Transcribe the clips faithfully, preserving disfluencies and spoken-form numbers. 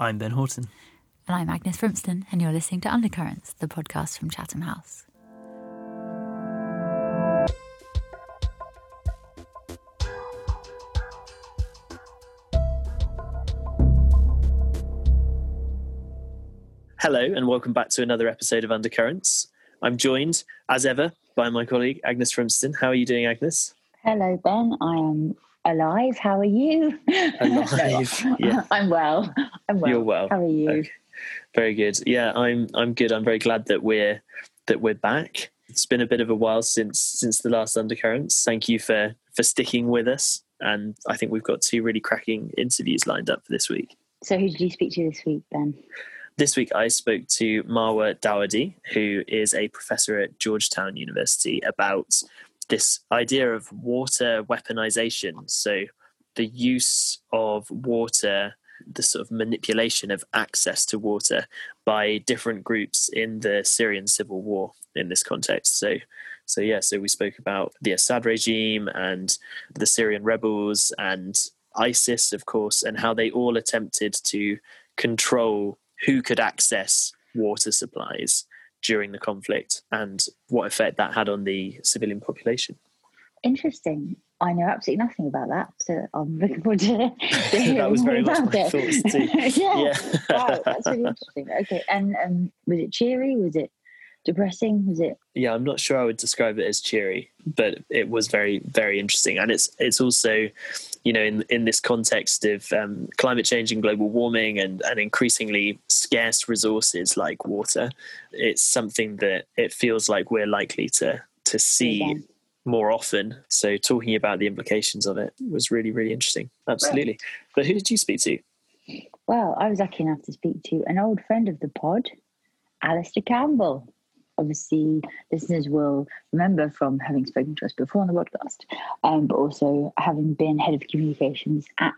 I'm Ben Horton. And I'm Agnes Frimston, and you're listening to Undercurrents, the podcast from Chatham House. Hello, and welcome back to another episode of Undercurrents. I'm joined, as ever, by my colleague, Agnes Frimston. How are you doing, Agnes? Hello, Ben. I am alive. How are you? Alive. Yeah. I'm well. I'm well. You're well. How are you? Okay. Very good. Yeah, I'm I'm good. I'm very glad that we're that we're back. It's been a bit of a while since since the last Undercurrents. Thank you for, for sticking with us. And I think we've got two really cracking interviews lined up for this week. So who did you speak to this week, Ben? This week I spoke to Marwa Daoudi, who is a professor at Georgetown University, about this idea of water weaponization. So the use of water, the sort of manipulation of access to water by different groups in the Syrian civil war in this context. So, so yeah, so we spoke about the Assad regime and the Syrian rebels and ISIS, of course, and how they all attempted to control who could access water supplies during the conflict and what effect that had on the civilian population. Interesting. I know absolutely nothing about that, so I'm looking forward to hearing That was very much my it. thoughts too. yeah, yeah. Wow, that's really interesting. Okay, and um, was it cheery? Was it depressing? Was it? Yeah, I'm not sure I would describe it as cheery, but it was very, very interesting. And it's it's also, you know, in in this context of um, climate change and global warming and, and increasingly scarce resources like water, it's something that it feels like we're likely to to see yeah. more often. So talking about the implications of it was really, really interesting. Absolutely. Right. But who did you speak to? Well, I was lucky enough to speak to an old friend of the pod, Alistair Campbell. Obviously, listeners will remember from having spoken to us before on the podcast, um, but also having been head of communications at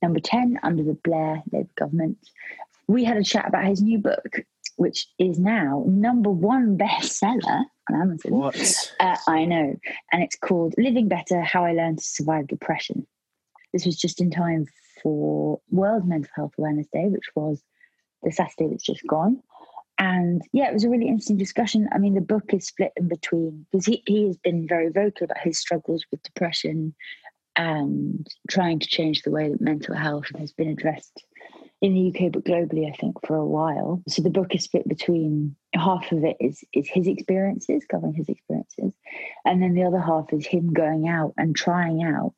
Number ten under the Blair Labour government. We had a chat about his new book, which is now number one bestseller on Amazon. What? Uh, I know. And it's called Living Better, How I Learned to Survive Depression. This was just in time for World Mental Health Awareness Day, which was the Saturday that's just gone. And yeah, it was a really interesting discussion. I mean, the book is split in between because he, he has been very vocal about his struggles with depression and trying to change the way that mental health has been addressed in the U K, but globally, I think, for a while. So the book is split between half of it is, is his experiences, covering his experiences. And then the other half is him going out and trying out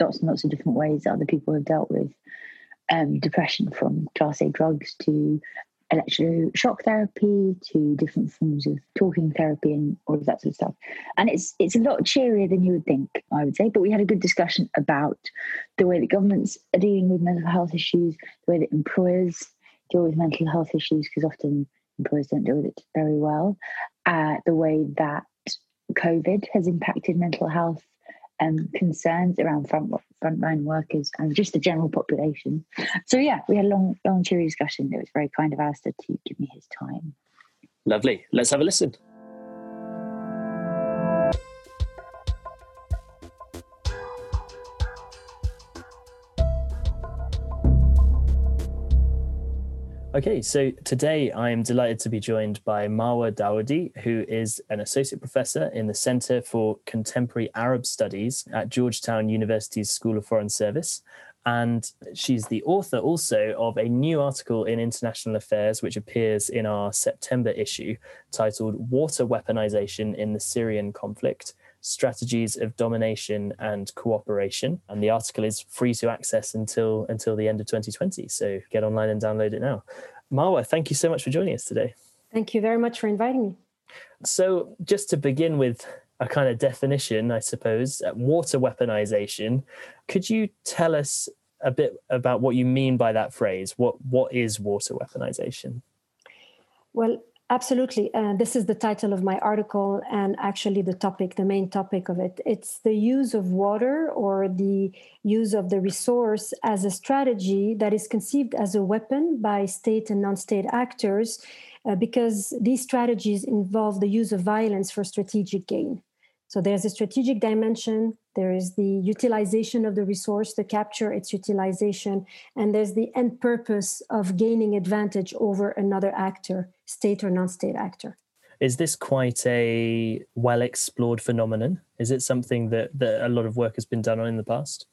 lots and lots of different ways that other people have dealt with um, depression, from class A drugs to electroshock therapy to different forms of talking therapy and all of that sort of stuff. And it's it's a lot cheerier than you would think, I would say. But we had a good discussion about the way that governments are dealing with mental health issues, the way that employers deal with mental health issues, because often employers don't deal with it very well, uh, the way that COVID has impacted mental health and concerns around front, frontline workers and just the general population. So yeah, we had a long, long, cheery discussion. It was very kind of Alistair to give me his time. Lovely. Let's have a listen. Okay, so today I am delighted to be joined by Marwa Daoudi, who is an associate professor in the Centre for Contemporary Arab Studies at Georgetown University's School of Foreign Service. And she's the author also of a new article in International Affairs, which appears in our September issue, titled Water Weaponization in the Syrian Conflict: Strategies of Domination and Cooperation. And the article is free to access until until the end of twenty twenty. So get online and download it now. Marwa, thank you so much for joining us today. Thank you very much for inviting me. So just to begin with a kind of definition, I suppose, water weaponization, could you tell us a bit about what you mean by that phrase? What What is water weaponization? Well, absolutely. Uh, this is the title of my article and actually the topic, the main topic of it. It's the use of water or the use of the resource as a strategy that is conceived as a weapon by state and non-state actors, uh, because these strategies involve the use of violence for strategic gain. So there's a strategic dimension, there is the utilization of the resource, the capture, its utilization, and there's the end purpose of gaining advantage over another actor, state or non-state actor. Is this quite a well-explored phenomenon? Is it something that, that a lot of work has been done on in the past?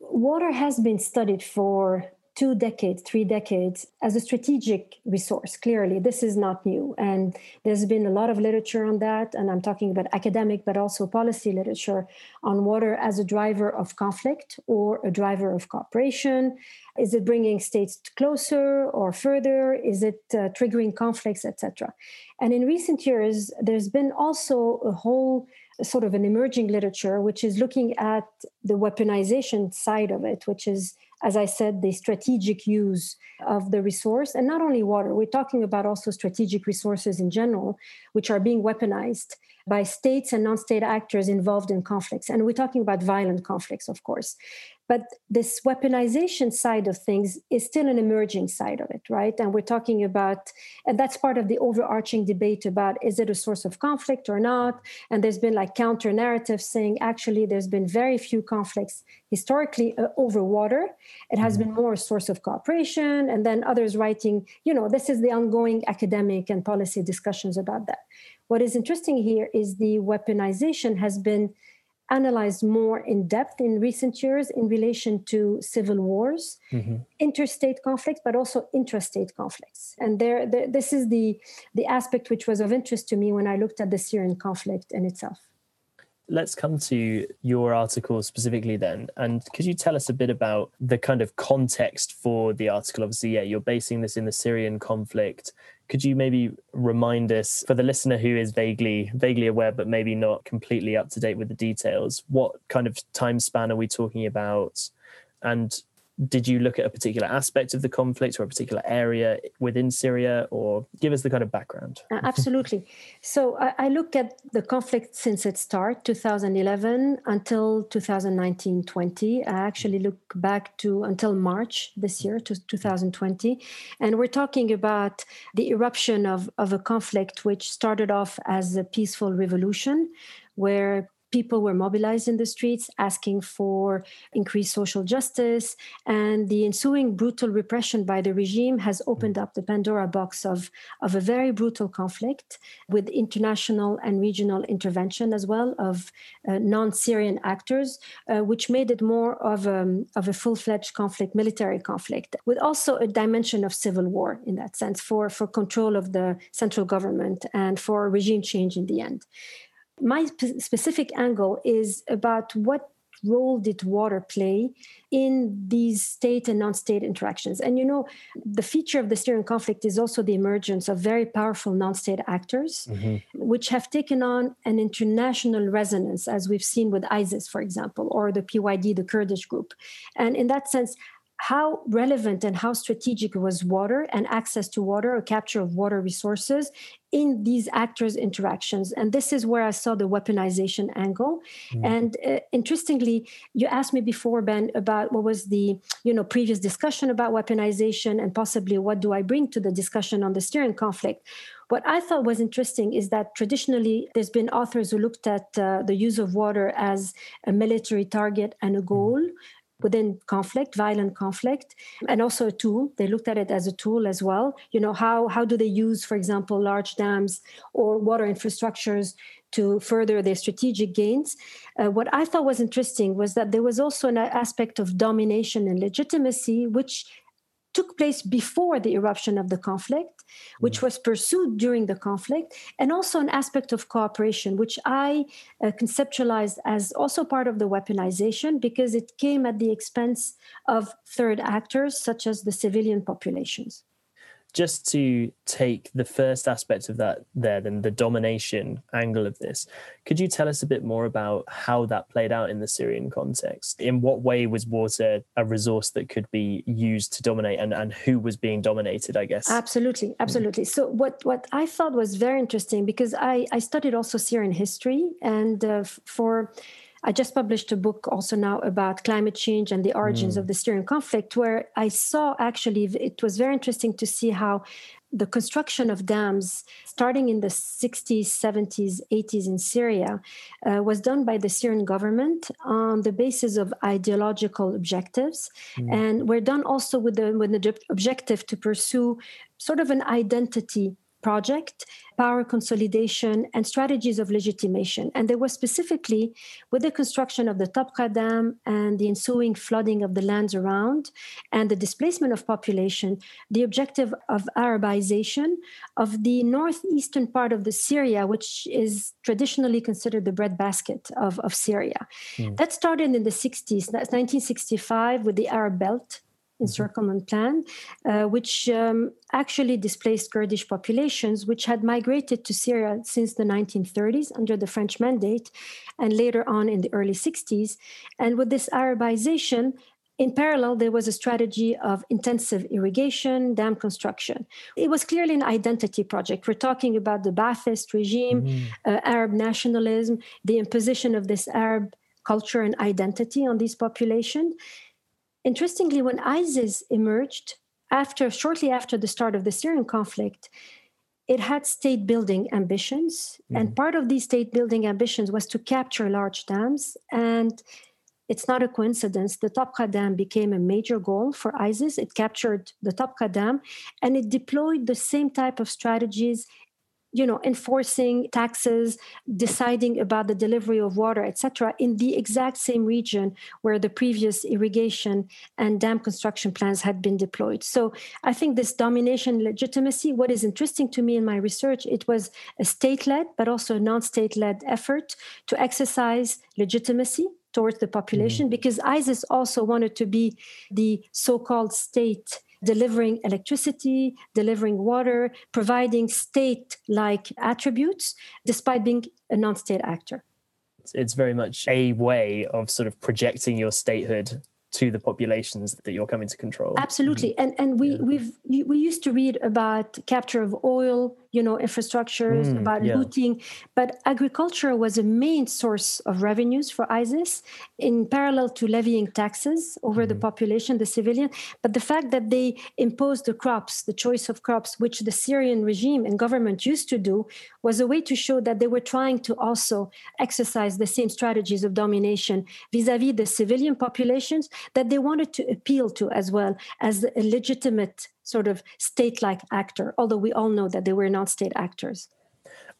Water has been studied for two decades, three decades, as a strategic resource. Clearly, this is not new. And there's been a lot of literature on that. And I'm talking about academic, but also policy literature on water as a driver of conflict or a driver of cooperation. Is it bringing states closer or further? Is it uh, triggering conflicts, et cetera? And in recent years, there's been also a whole sort of an emerging literature, which is looking at the weaponization side of it, which is, as I said, the strategic use of the resource, and not only water. We're talking about also strategic resources in general, which are being weaponized by states and non-state actors involved in conflicts. And we're talking about violent conflicts, of course. But this weaponization side of things is still an emerging side of it, right? And we're talking about, and that's part of the overarching debate about, is it a source of conflict or not? And there's been like counter narratives saying, actually, there's been very few conflicts historically uh, over water. It has been more a source of cooperation. And then others writing, you know, this is the ongoing academic and policy discussions about that. What is interesting here is the weaponization has been analyzed more in depth in recent years in relation to civil wars, mm-hmm. interstate conflicts, but also intrastate conflicts. And there, there, this is the, the aspect which was of interest to me when I looked at the Syrian conflict in itself. Let's come to your article specifically then. And could you tell us a bit about the kind of context for the article? Obviously, yeah, you're basing this in the Syrian conflict. Could you maybe remind us, for the listener who is vaguely vaguely aware but maybe not completely up to date with the details, what kind of time span are we talking about? And did you look at a particular aspect of the conflict or a particular area within Syria? Or give us the kind of background. Uh, absolutely. So I, I look at the conflict since its start, two thousand eleven, until two thousand nineteen twenty. I actually look back to until March this year, to two thousand twenty. And we're talking about the eruption of, of a conflict which started off as a peaceful revolution, where people were mobilized in the streets asking for increased social justice, and the ensuing brutal repression by the regime has opened up the Pandora box of, of a very brutal conflict with international and regional intervention as well of uh, non-Syrian actors, uh, which made it more of a, of a full-fledged conflict, military conflict, with also a dimension of civil war in that sense for, for control of the central government and for regime change in the end. My specific angle is about what role did water play in these state and non-state interactions. And, you know, the feature of the Syrian conflict is also the emergence of very powerful non-state actors, mm-hmm. which have taken on an international resonance, as we've seen with ISIS, for example, or the P Y D, the Kurdish group. And in that sense, how relevant and how strategic was water and access to water or capture of water resources in these actors' interactions? And this is where I saw the weaponization angle. Mm. And uh, interestingly, you asked me before, Ben, about what was the, you know, previous discussion about weaponization and possibly what do I bring to the discussion on the Syrian conflict. What I thought was interesting is that traditionally there's been authors who looked at uh, the use of water as a military target and a goal, mm. within conflict, violent conflict, and also a tool. They looked at it as a tool as well. You know, how, how do they use, for example, large dams or water infrastructures to further their strategic gains? Uh, what I thought was interesting was that there was also an aspect of domination and legitimacy, which took place before the eruption of the conflict, which was pursued during the conflict, and also an aspect of cooperation, which I uh, conceptualized as also part of the weaponization because it came at the expense of third actors, such as the civilian populations. Just to take the first aspect of that there, then the domination angle of this, could you tell us a bit more about how that played out in the Syrian context? In what way was water a resource that could be used to dominate, and, and who was being dominated, I guess? Absolutely, absolutely. So what, what I thought was very interesting, because I, I studied also Syrian history, and uh, for I just published a book also now about climate change and the origins mm. of the Syrian conflict, where I saw actually, it was very interesting to see how the construction of dams starting in the sixties, seventies, eighties in Syria uh, was done by the Syrian government on the basis of ideological objectives mm. and were done also with the, with the objective to pursue sort of an identity project, power consolidation, and strategies of legitimation. And there was specifically, with the construction of the Tabqa Dam and the ensuing flooding of the lands around and the displacement of population, the objective of Arabization of the northeastern part of the Syria, which is traditionally considered the breadbasket of, of Syria. Mm. That started in the sixties, that's nineteen sixty-five, with the Arab Belt Encirclement Plan, uh, which um, actually displaced Kurdish populations, which had migrated to Syria since the nineteen thirties under the French mandate, and later on in the early sixties. And with this Arabization, in parallel, there was a strategy of intensive irrigation, dam construction. It was clearly an identity project. We're talking about the Ba'athist regime, mm. uh, Arab nationalism, the imposition of this Arab culture and identity on these populations. Interestingly, when ISIS emerged after, shortly after the start of the Syrian conflict, it had state-building ambitions. Mm. And part of these state-building ambitions was to capture large dams. And it's not a coincidence. The Tabqa Dam became a major goal for ISIS. It captured the Tabqa Dam, and it deployed the same type of strategies, you know, enforcing taxes, deciding about the delivery of water, et cetera, in the exact same region where the previous irrigation and dam construction plans had been deployed. So I think this domination legitimacy, what is interesting to me in my research, it was a state-led, but also a non-state-led effort to exercise legitimacy towards the population, mm. because ISIS also wanted to be the so-called state delivering electricity, delivering water, providing state-like attributes, despite being a non-state actor. It's very much a way of sort of projecting your statehood to the populations that you're coming to control. Absolutely. Mm-hmm. And and we yeah. we've we used to read about capture of oil, you know, infrastructures, mm, about yeah. looting, but agriculture was a main source of revenues for ISIS in parallel to levying taxes over mm. the population, the civilian. But the fact that they imposed the crops, the choice of crops, which the Syrian regime and government used to do, was a way to show that they were trying to also exercise the same strategies of domination vis-a-vis the civilian populations that they wanted to appeal to as well as a legitimate sort of state-like actor, although we all know that they were not state actors.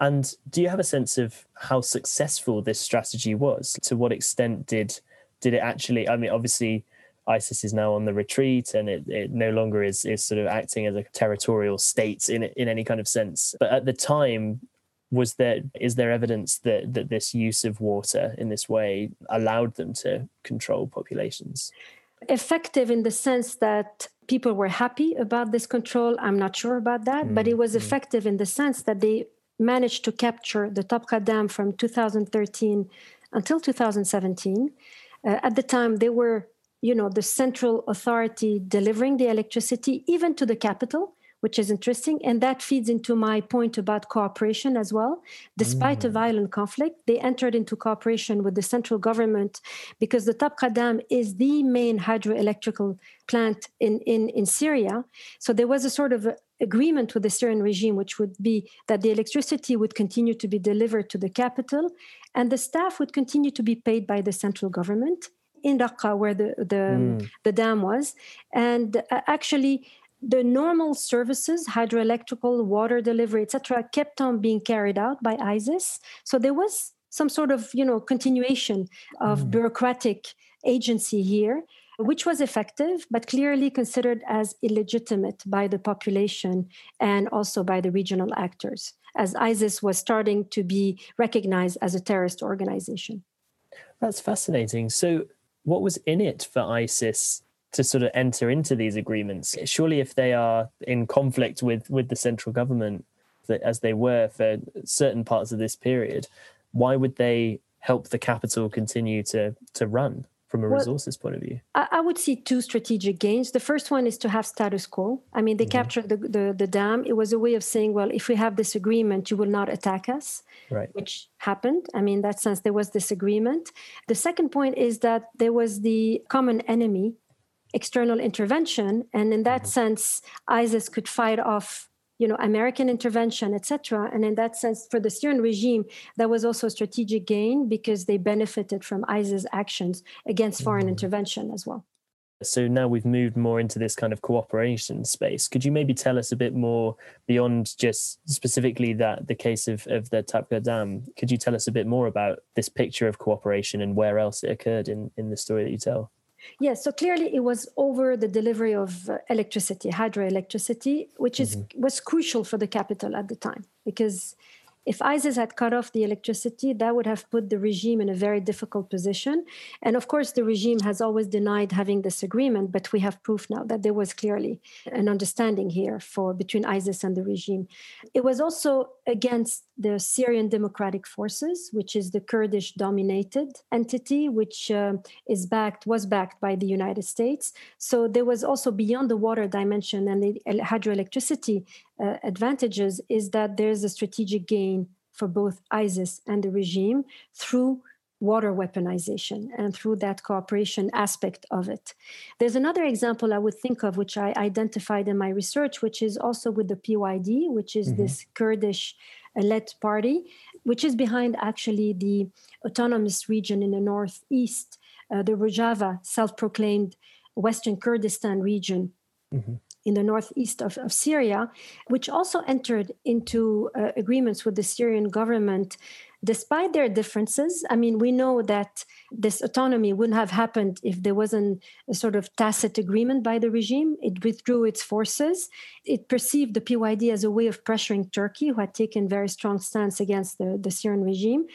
And do you have a sense of how successful this strategy was? To what extent did did it actually, I mean, obviously ISIS is now on the retreat and it, it no longer is, is sort of acting as a territorial state in in any kind of sense. But at the time, was there is there evidence that, that this use of water in this way allowed them to control populations? Effective in the sense that people were happy about this control, I'm not sure about that, mm, but it was mm. effective in the sense that they managed to capture the Tabqa Dam from two thousand thirteen until two thousand seventeen. Uh, at the time, they were, you know, the central authority delivering the electricity even to the capital, which is interesting. And that feeds into my point about cooperation as well. Despite mm. a violent conflict, they entered into cooperation with the central government because the Tabqa Dam is the main hydroelectrical plant in, in, in Syria. So there was a sort of a agreement with the Syrian regime, which would be that the electricity would continue to be delivered to the capital and the staff would continue to be paid by the central government in Raqqa, where the, the, mm. the dam was. And uh, actually, the normal services, hydroelectrical, water delivery, et cetera, kept on being carried out by ISIS. So there was some sort of, you know, continuation of mm. bureaucratic agency here, which was effective, but clearly considered as illegitimate by the population and also by the regional actors, as ISIS was starting to be recognized as a terrorist organization. That's fascinating. So what was in it for ISIS to sort of enter into these agreements? Surely if they are in conflict with, with the central government, as they were for certain parts of this period, why would they help the capital continue to to run? from a well, resources point of view? I, I would see two strategic gains. The first one is to have status quo. I mean, they mm-hmm. captured the, the, the dam. It was a way of saying, well, if we have this agreement, you will not attack us, right. which happened. I mean, in that sense, there was this agreement. The second point is that there was the common enemy, external intervention. And in that mm-hmm. sense, ISIS could fight off, you know, American intervention, et cetera. And in that sense, for the Syrian regime, that was also a strategic gain because they benefited from ISIS actions against foreign mm-hmm. intervention as well. So now we've moved more into this kind of cooperation space. Could you maybe tell us a bit more beyond just specifically that the case of, of the Tabqa Dam? Could you tell us a bit more about this picture of cooperation and where else it occurred in, in the story that you tell? Yes, so clearly it was over the delivery of electricity, hydroelectricity, which is mm-hmm. was crucial for the capital at the time. Because if ISIS had cut off the electricity, that would have put the regime in a very difficult position. And of course, the regime has always denied having this agreement, but we have proof now that there was clearly an understanding here for between ISIS and the regime. It was also against the Syrian Democratic Forces, which is the Kurdish-dominated entity, which um, is backed was backed by the United States. So there was also beyond the water dimension and the hydroelectricity uh, advantages is that there's a strategic gain for both ISIS and the regime through water weaponization and through that cooperation aspect of it. There's another example I would think of, which I identified in my research, which is also with the P Y D, which is mm-hmm. this Kurdish-led party, which is behind actually the autonomous region in the northeast, uh, the Rojava self-proclaimed Western Kurdistan region. Mm-hmm. in the northeast of, of Syria, which also entered into uh, agreements with the Syrian government, despite their differences. I mean, we know that this autonomy wouldn't have happened if there wasn't a sort of tacit agreement by the regime. It withdrew its forces. It perceived the P Y D as a way of pressuring Turkey, who had taken very strong stance against the, the Syrian regime.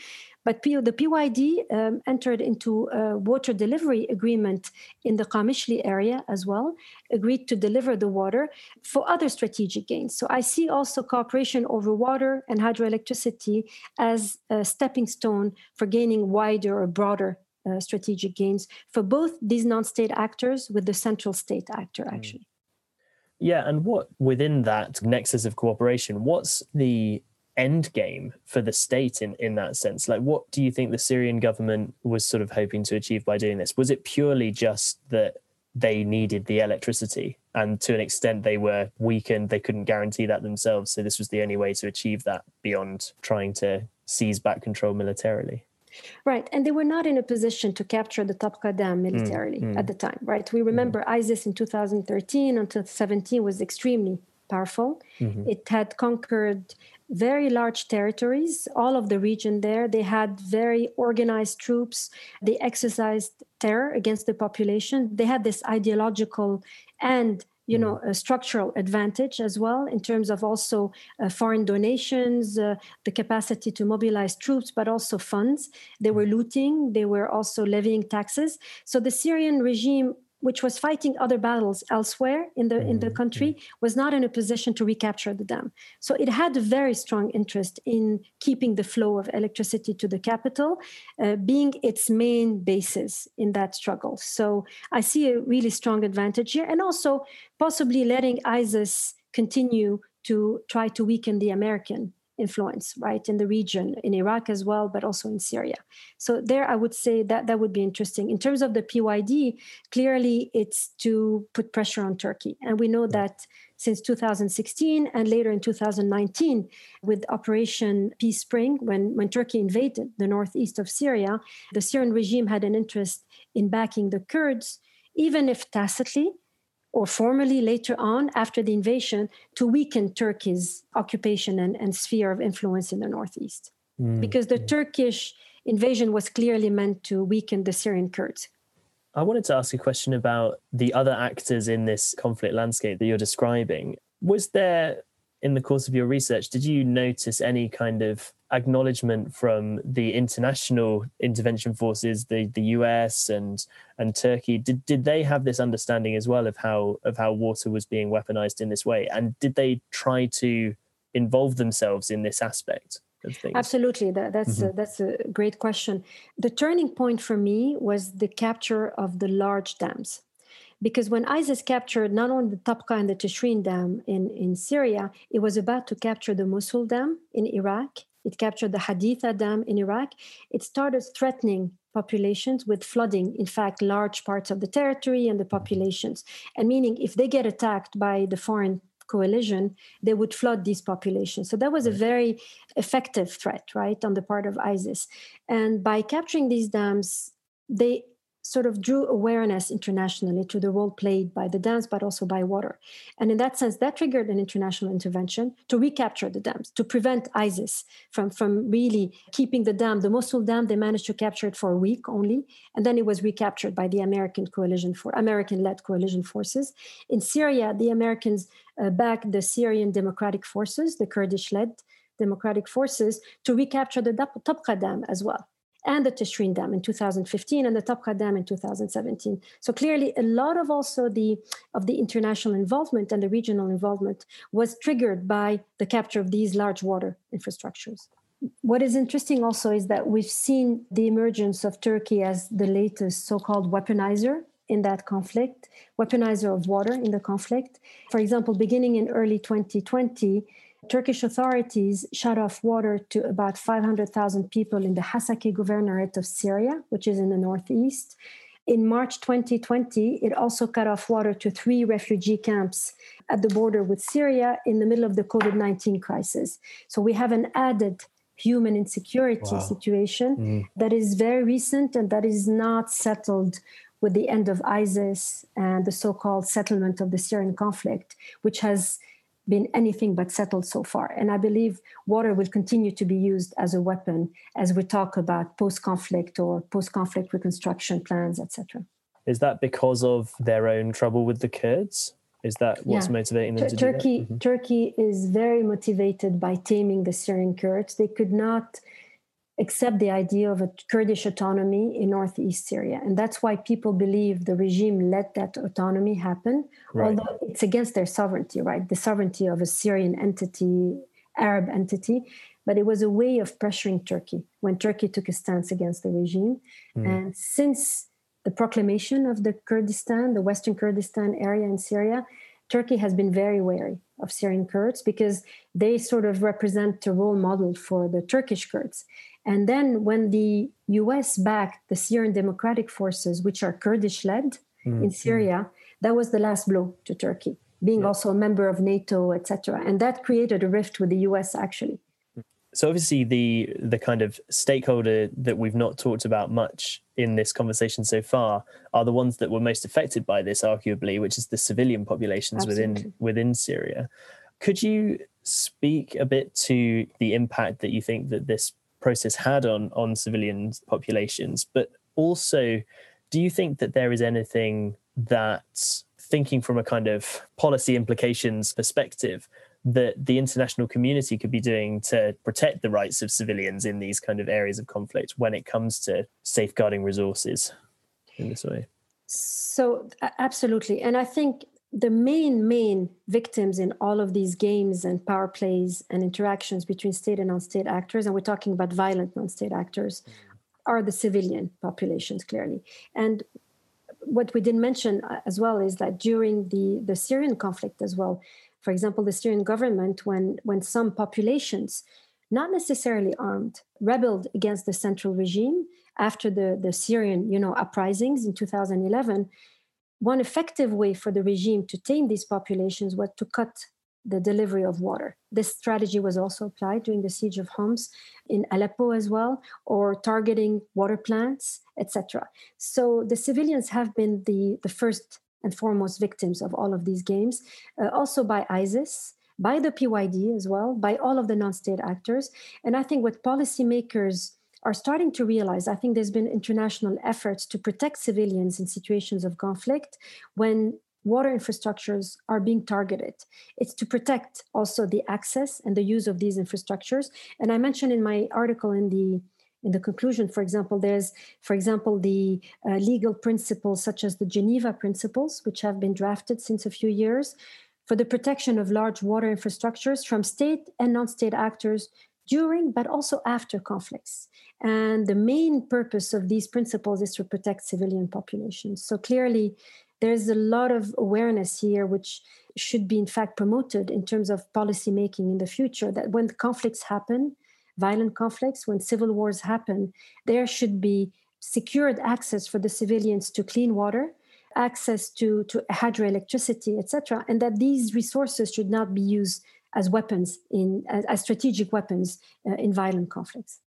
But the P Y D um, entered into a water delivery agreement in the Qamishli area as well, agreed to deliver the water for other strategic gains. So I see also cooperation over water and hydroelectricity as a stepping stone for gaining wider or broader uh, strategic gains for both these non-state actors with the central state actor, actually. Mm. Yeah, and what within that nexus of cooperation, what's the end game for the state in, in that sense? Like, what do you think the Syrian government was sort of hoping to achieve by doing this? Was it purely just that they needed the electricity and to an extent they were weakened, they couldn't guarantee that themselves, so this was the only way to achieve that beyond trying to seize back control militarily? Right. And they were not in a position to capture the Tabqa Dam militarily mm, mm. at the time, right? We remember mm. ISIS in two thousand thirteen until seventeen was extremely powerful. Mm-hmm. It had conquered very large territories, all of the region there. They had very organized troops. They exercised terror against the population. They had this ideological and, you know, a structural advantage as well in terms of also uh, foreign donations, uh, the capacity to mobilize troops, but also funds. They were looting. They were also levying taxes. So the Syrian regime, which was fighting other battles elsewhere in the in the country, was not in a position to recapture the dam. So it had a very strong interest in keeping the flow of electricity to the capital, uh, being its main basis in that struggle. So I see a really strong advantage here, and also possibly letting ISIS continue to try to weaken the American influence, right, in the region, in Iraq as well, but also in Syria. So there, I would say that that would be interesting. In terms of the P Y D, clearly it's to put pressure on Turkey. And we know that since two thousand sixteen and later in two thousand nineteen, with Operation Peace Spring, when, when Turkey invaded the northeast of Syria, the Syrian regime had an interest in backing the Kurds, even if tacitly, or formally later on after the invasion, to weaken Turkey's occupation and, and sphere of influence in the northeast. Mm. Because the Turkish invasion was clearly meant to weaken the Syrian Kurds. I wanted to ask a question about the other actors in this conflict landscape that you're describing. Was there, in the course of your research, did you notice any kind of acknowledgement from the international intervention forces, the, the U S and and Turkey? Did did they have this understanding as well of how of how water was being weaponized in this way? And did they try to involve themselves in this aspect? of things? Absolutely. That, that's, mm-hmm. uh, that's a great question. The turning point for me was the capture of the large dams. Because when ISIS captured not only the Tabqa and the Tishrin Dam in, in Syria, it was about to capture the Mosul Dam in Iraq. It captured the Haditha Dam in Iraq. It started threatening populations with flooding, in fact, large parts of the territory and the populations. And meaning if they get attacked by the foreign coalition, they would flood these populations. So that was a very effective threat, right, on the part of ISIS. And by capturing these dams, they sort of drew awareness internationally to the role played by the dams, but also by water. And in that sense, that triggered an international intervention to recapture the dams, to prevent ISIS from, from really keeping the dam. The Mosul Dam, they managed to capture it for a week only, and then it was recaptured by the American coalition for American-led coalition forces. In Syria, the Americans uh, backed the Syrian Democratic Forces, the Kurdish-led Democratic Forces, to recapture the Tabqa Dam as well, and the Tishrin Dam in two thousand fifteen and the Tabqa Dam in two thousand seventeen. So clearly a lot of also the of the international involvement and the regional involvement was triggered by the capture of these large water infrastructures. What is interesting also is that we've seen the emergence of Turkey as the latest so-called weaponizer in that conflict, weaponizer of water in the conflict. For example, beginning in early twenty twenty, Turkish authorities shut off water to about five hundred thousand people in the Hasake governorate of Syria, which is in the northeast. In March twenty twenty, it also cut off water to three refugee camps at the border with Syria in the middle of the covid nineteen crisis. So we have an added human insecurity wow. situation mm. that is very recent and that is not settled with the end of ISIS and the so-called settlement of the Syrian conflict, which has been anything but settled so far. And I believe water will continue to be used as a weapon as we talk about post-conflict or post-conflict reconstruction plans, et cetera. Is that because of their own trouble with the Kurds? Is that what's yeah. motivating them Tur- to do Turkey, that? Mm-hmm. Turkey is very motivated by taming the Syrian Kurds. They could not accept the idea of a Kurdish autonomy in northeast Syria. And that's why people believe the regime let that autonomy happen, right. although it's against their sovereignty, right? The sovereignty of a Syrian entity, Arab entity. But it was a way of pressuring Turkey when Turkey took a stance against the regime. Mm. And since the proclamation of the Kurdistan, the Western Kurdistan area in Syria, Turkey has been very wary of Syrian Kurds because they sort of represent the role model for the Turkish Kurds. And then when the U S backed the Syrian Democratic Forces, which are Kurdish-led mm-hmm. in Syria, that was the last blow to Turkey, being yeah. also a member of NATO, et cetera. And that created a rift with the U S, actually. So obviously the the kind of stakeholder that we've not talked about much in this conversation so far are the ones that were most affected by this, arguably, which is the civilian populations Absolutely. within within Syria. Could you speak a bit to the impact that you think that this process had on on civilian populations, but also do you think that there is anything that, thinking from a kind of policy implications perspective, that the international community could be doing to protect the rights of civilians in these kind of areas of conflict when it comes to safeguarding resources in this way? So absolutely. And I think the main, main victims in all of these games and power plays and interactions between state and non-state actors, and we're talking about violent non-state actors, are the civilian populations, clearly. And what we didn't mention as well is that during the, the Syrian conflict as well, for example, the Syrian government, when, when some populations, not necessarily armed, rebelled against the central regime after the, the Syrian, you know, uprisings in two thousand eleven, one effective way for the regime to tame these populations was to cut the delivery of water. This strategy was also applied during the siege of Homs in Aleppo as well, or targeting water plants, et cetera. So the civilians have been the, the first and foremost victims of all of these games, uh, also by ISIS, by the P Y D as well, by all of the non-state actors. And I think what policymakers are starting to realize, I think there's been international efforts to protect civilians in situations of conflict when water infrastructures are being targeted. It's to protect also the access and the use of these infrastructures. And I mentioned in my article in the in the conclusion, for example, there's, for example, the uh, legal principles such as the Geneva Principles, which have been drafted since a few years for the protection of large water infrastructures from state and non-state actors during but also after conflicts. And the main purpose of these principles is to protect civilian populations. So clearly, there's a lot of awareness here, which should be in fact promoted in terms of policy making in the future, that when conflicts happen, violent conflicts, when civil wars happen, there should be secured access for the civilians to clean water, access to, to hydroelectricity, et cetera, and that these resources should not be used as weapons, in as, as strategic weapons uh, in violent conflicts.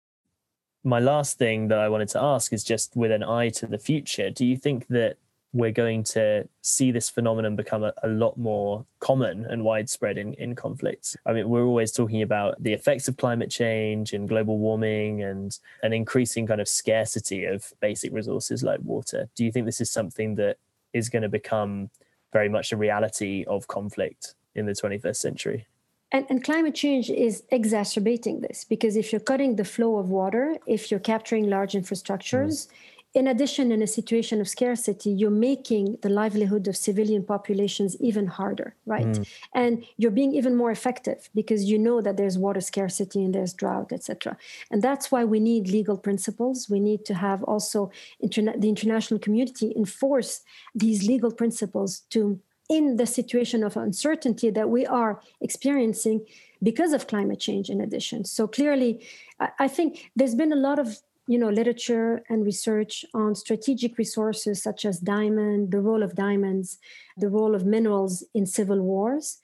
My last thing that I wanted to ask is just with an eye to the future, do you think that we're going to see this phenomenon become a, a lot more common and widespread in, in conflicts? I mean, we're always talking about the effects of climate change and global warming and an increasing kind of scarcity of basic resources like water. Do you think this is something that is going to become very much a reality of conflict in the twenty-first century? And, and climate change is exacerbating this, because if you're cutting the flow of water, if you're capturing large infrastructures, mm. in addition, in a situation of scarcity, you're making the livelihood of civilian populations even harder, right? Mm. And you're being even more effective because you know that there's water scarcity and there's drought, et cetera. And that's why we need legal principles. We need to have also interna- the international community enforce these legal principles to, in the situation of uncertainty that we are experiencing because of climate change in addition. So clearly, I, I think there's been a lot of you know, literature and research on strategic resources such as diamond, the role of diamonds, the role of minerals in civil wars,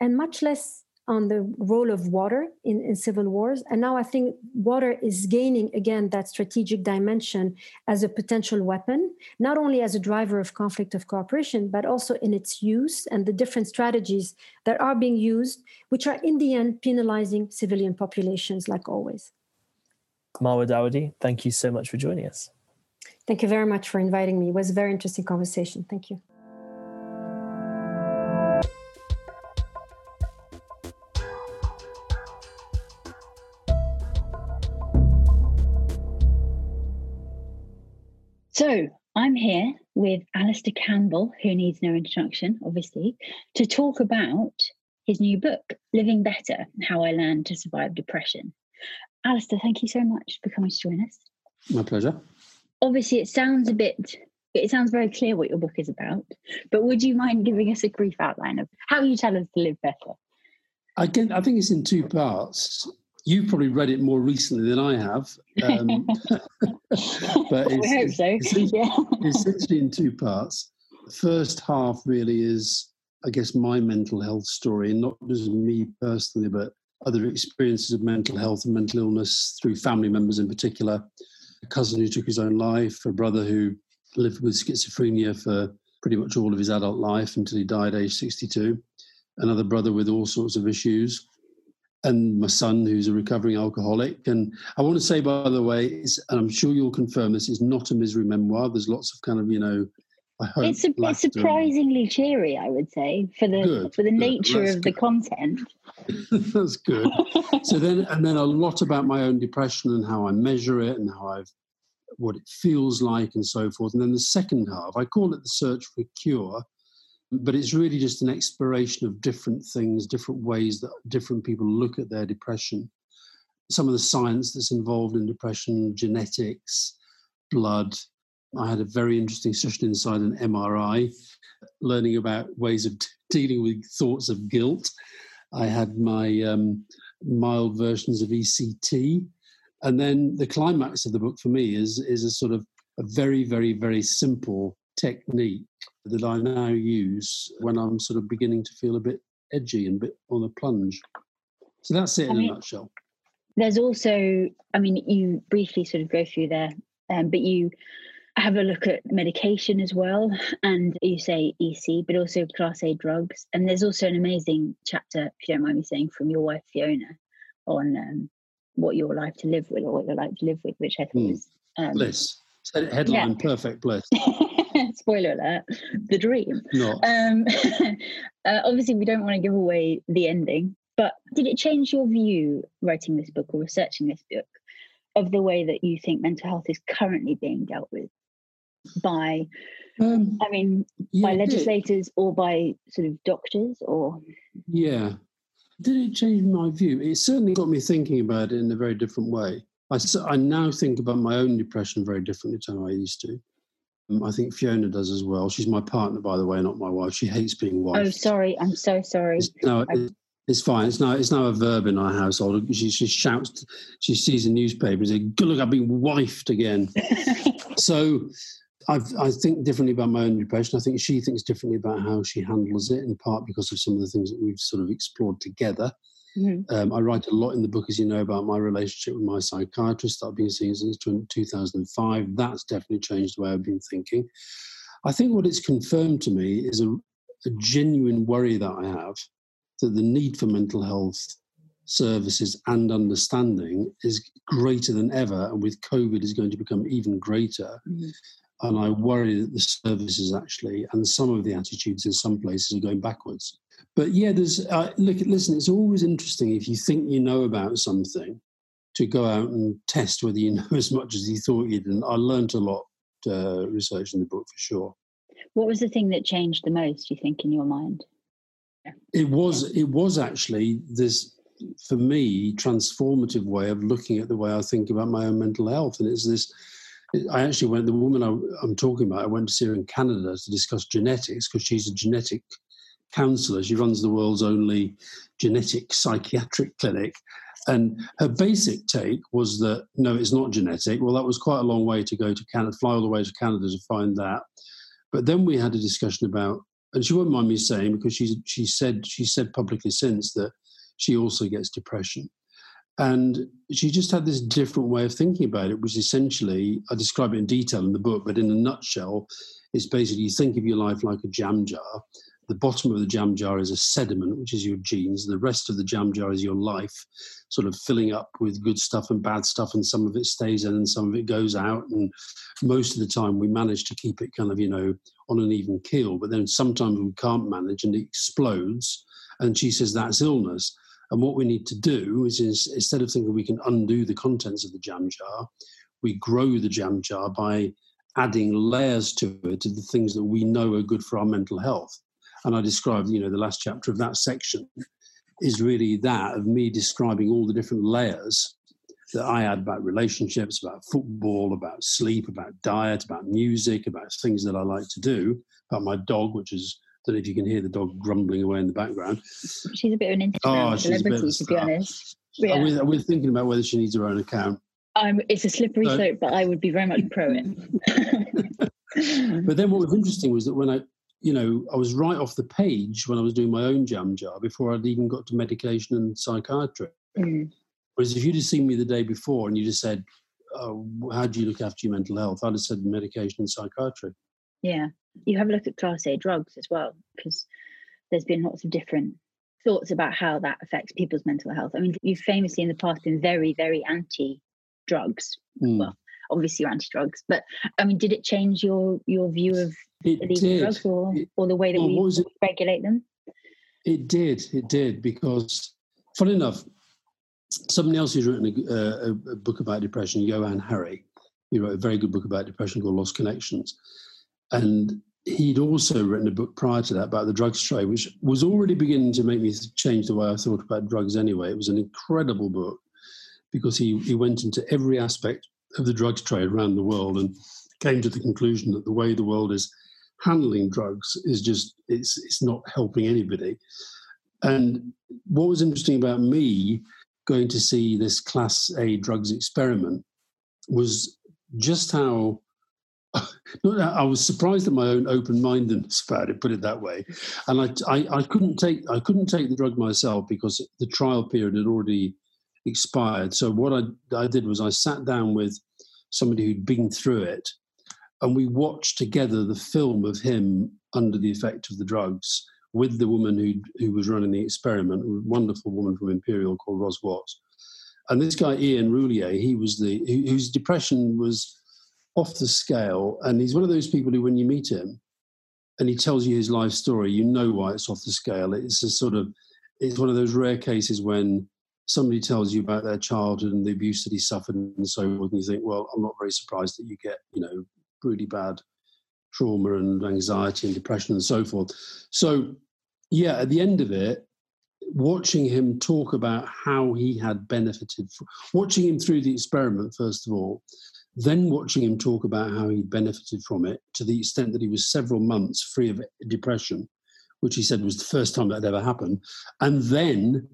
and much less on the role of water in, in civil wars. And now I think water is gaining, again, that strategic dimension as a potential weapon, not only as a driver of conflict of cooperation, but also in its use and the different strategies that are being used, which are in the end penalizing civilian populations like always. Marwa Daoudi, thank you so much for joining us. Thank you very much for inviting me. It was a very interesting conversation. Thank you. So I'm here with Alistair Campbell, who needs no introduction, obviously, to talk about his new book, Living Better, How I Learned to Survive Depression. Alistair, thank you so much for coming to join us. My pleasure. Obviously, it sounds a bit, it sounds very clear what your book is about, but would you mind giving us a brief outline of how you tell us to live better? I, can, I think it's in two parts. You've probably read it more recently than I have. Um, but it's, we hope so. It's essentially, yeah. essentially in two parts. The first half really is, I guess, my mental health story, and not just me personally, but other experiences of mental health and mental illness through family members in particular, a cousin who took his own life, a brother who lived with schizophrenia for pretty much all of his adult life until he died age sixty-two, another brother with all sorts of issues, and my son who's a recovering alcoholic. And I want to say, by the way, it's, and I'm sure you'll confirm this, is not a misery memoir. There's lots of kind of, you know, I hope it's, a, it's surprisingly cheery, I would say, for the good, for the good. nature That's of good. the content. That's good. So then, and then a lot about my own depression and how I measure it and how I've, what it feels like and so forth. And then the second half, I call it the search for cure, but it's really just an exploration of different things, different ways that different people look at their depression. Some of the science that's involved in depression, genetics, blood. I had a very interesting session inside an M R I, learning about ways of t- dealing with thoughts of guilt. I had my um, mild versions of E C T. And then the climax of the book for me is, is a sort of a very, very, very simple technique that I now use when I'm sort of beginning to feel a bit edgy and a bit on a plunge. So that's it in I mean, a nutshell. There's also, I mean, you briefly sort of go through there, um, but you... have a look at medication as well, and you say E C, but also class A drugs. And there's also an amazing chapter, if you don't mind me saying, from your wife Fiona on um, what your life to live with, or what your life to live with, which I think mm. is um, bliss. So headline: yeah. Perfect bliss. Spoiler alert: the dream. Not. Um, uh, obviously, we don't want to give away the ending, but did it change your view writing this book or researching this book of the way that you think mental health is currently being dealt with? By, um, I mean, yeah, by legislators or by sort of doctors or? Yeah. Did it change my view? It certainly got me thinking about it in a very different way. I, I now think about my own depression very differently to how I used to. I think Fiona does as well. She's my partner, by the way, not my wife. She hates being wife. Oh, sorry. I'm so sorry. It's, no, I... it's fine. It's now it's now a verb in our household. She, she shouts. She sees a newspaper and says, "Good luck, I've been wifed again." So I've, I think differently about my own depression. I think she thinks differently about how she handles it, in part because of some of the things that we've sort of explored together. Mm-hmm. Um, I write a lot in the book, as you know, about my relationship with my psychiatrist that I've been seeing since two thousand five. That's definitely changed the way I've been thinking. I think what it's confirmed to me is a, a genuine worry that I have that the need for mental health services and understanding is greater than ever, and with COVID is going to become even greater. Mm-hmm. And I worry that the services actually, and some of the attitudes in some places, are going backwards. But yeah, there's uh, look, listen, it's always interesting if you think you know about something to go out and test whether you know as much as you thought you did. I learned a lot uh, researching the book for sure. What was the thing that changed the most, do you think, in your mind? It was it was actually this, for me, transformative way of looking at the way I think about my own mental health. And it's this, I actually went, the woman I, I'm talking about, I went to see her in Canada to discuss genetics because she's a genetic counsellor. She runs the world's only genetic psychiatric clinic. And her basic take was that, no, it's not genetic. Well, that was quite a long way to go to Canada, fly all the way to Canada to find that. But then we had a discussion about, and she won't mind me saying, because she she said she said publicly since, that she also gets depression. And she just had this different way of thinking about it, which essentially, I describe it in detail in the book, but in a nutshell, it's basically you think of your life like a jam jar. The bottom of the jam jar is a sediment, which is your genes. The rest of the jam jar is your life, sort of filling up with good stuff and bad stuff, and some of it stays in and some of it goes out. And most of the time we manage to keep it kind of, you know, on an even keel, but then sometimes we can't manage and it explodes. And she says that's illness. And what we need to do is, is instead of thinking we can undo the contents of the jam jar, we grow the jam jar by adding layers to it, to the things that we know are good for our mental health. And I described, you know, the last chapter of that section is really that of me describing all the different layers that I had about relationships, about football, about sleep, about diet, about music, about things that I like to do, about my dog, which is, I don't know if you can hear the dog grumbling away in the background. She's a bit of an Instagram oh, celebrity, to be honest. Yeah. We're, we're thinking about whether she needs her own account. Um, it's a slippery so, slope, but I would be very much pro it. But then what was interesting was that when I, you know, I was right off the page when I was doing my own jam jar before I'd even got to medication and psychiatry. Mm. Whereas if you'd have seen me the day before and you just said, oh, how do you look after your mental health? I'd have said medication and psychiatry. Yeah. You have a look at class A drugs as well, because there's been lots of different thoughts about how that affects people's mental health. I mean, you've famously in the past been very, very anti-drugs. Mm. Well, obviously you're anti-drugs, but I mean, did it change your, your view of illegal drugs or, it, or the way that well, we it? regulate them? It did, it did, because, funny enough, somebody else who's written a, uh, a book about depression, Johann Hari, he wrote a very good book about depression called Lost Connections. And he'd also written a book prior to that about the drugs trade, which was already beginning to make me change the way I thought about drugs anyway. It was an incredible book because he, he went into every aspect of the drugs trade around the world and came to the conclusion that the way the world is handling drugs is just, it's it's not helping anybody. And what was interesting about me going to see this Class A drugs experiment was just how, I was surprised at my own open-mindedness about it, put it that way. And I, I, I couldn't take I couldn't take the drug myself because the trial period had already expired. So what I, I did was I sat down with somebody who'd been through it and we watched together the film of him under the effect of the drugs with the woman who who was running the experiment, a wonderful woman from Imperial called Ros Watts. And this guy, Ian Roulier, he was the whose depression was off the scale, and he's one of those people who, when you meet him and he tells you his life story, you know why it's off the scale. It's a sort of, it's one of those rare cases when somebody tells you about their childhood and the abuse that he suffered and so forth, and you think, well, I'm not very surprised that you get, you know, really bad trauma and anxiety and depression and so forth. So, yeah, at the end of it, watching him talk about how he had benefited, from, watching him through the experiment, first of all, then watching him talk about how he benefited from it to the extent that he was several months free of depression, which he said was the first time that had ever happened, and then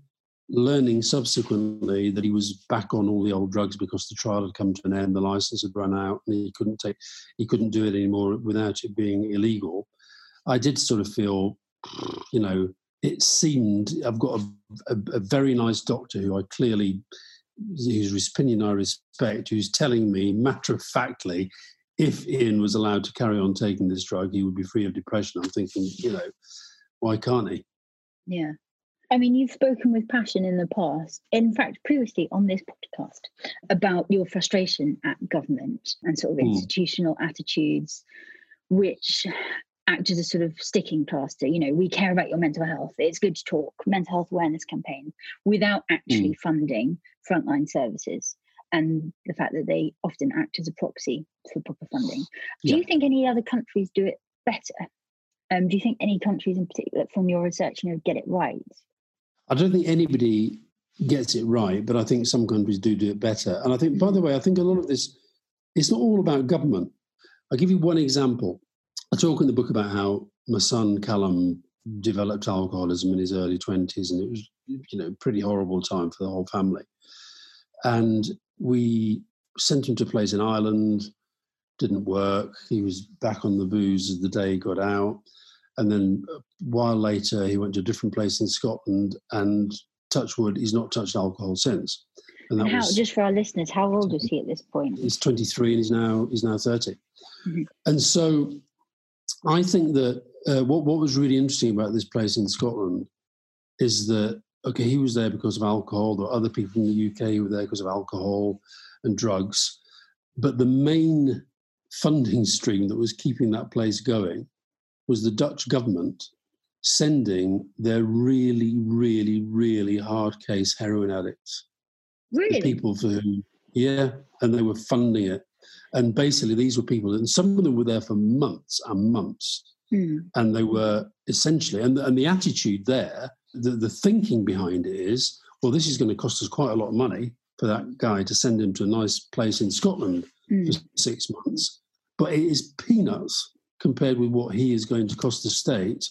learning subsequently that he was back on all the old drugs because the trial had come to an end, the license had run out, and he couldn't take, he couldn't do it anymore without it being illegal. I did sort of feel, you know, it seemed, I've got a, a, a very nice doctor who I clearly, whose opinion I respect, who's telling me matter-of-factly, if Ian was allowed to carry on taking this drug, he would be free of depression. I'm thinking, you know, why can't he? Yeah. I mean, you've spoken with passion in the past, in fact, previously on this podcast, about your frustration at government and sort of mm. institutional attitudes, which act as a sort of sticking plaster. You know, we care about your mental health. It's good to talk, mental health awareness campaign, without actually mm. funding frontline services, and the fact that they often act as a proxy for proper funding. Do yeah. you think any other countries do it better? Um, do you think any countries in particular, from your research, you know, get it right? I don't think anybody gets it right, but I think some countries do do it better. And I think, by the way, I think a lot of this, it's not all about government. I'll give you one example. I talk in the book about how my son Callum developed alcoholism in his early twenties, and it was, you know, pretty horrible time for the whole family. And we sent him to a place in Ireland, didn't work. He was back on the booze as the day he got out. And then a while later, he went to a different place in Scotland, and touch wood, he's not touched alcohol since. And, that and how, was, just for our listeners, how old is he at this point? He's twenty-three and he's now he's now thirty. Mm-hmm. And so I think that uh, what, what was really interesting about this place in Scotland is that, okay, he was there because of alcohol. There were other people in the U K who were there because of alcohol and drugs. But the main funding stream that was keeping that place going was the Dutch government sending their really, really, really hard case heroin addicts. Really? The people for whom, yeah, and they were funding it. And basically these were people, and some of them were there for months and months. Mm. And they were essentially, and the, and the attitude there, the, the thinking behind it is, well, this is going to cost us quite a lot of money for that guy to send him to a nice place in Scotland mm. for six months. But it is peanuts compared with what he is going to cost the state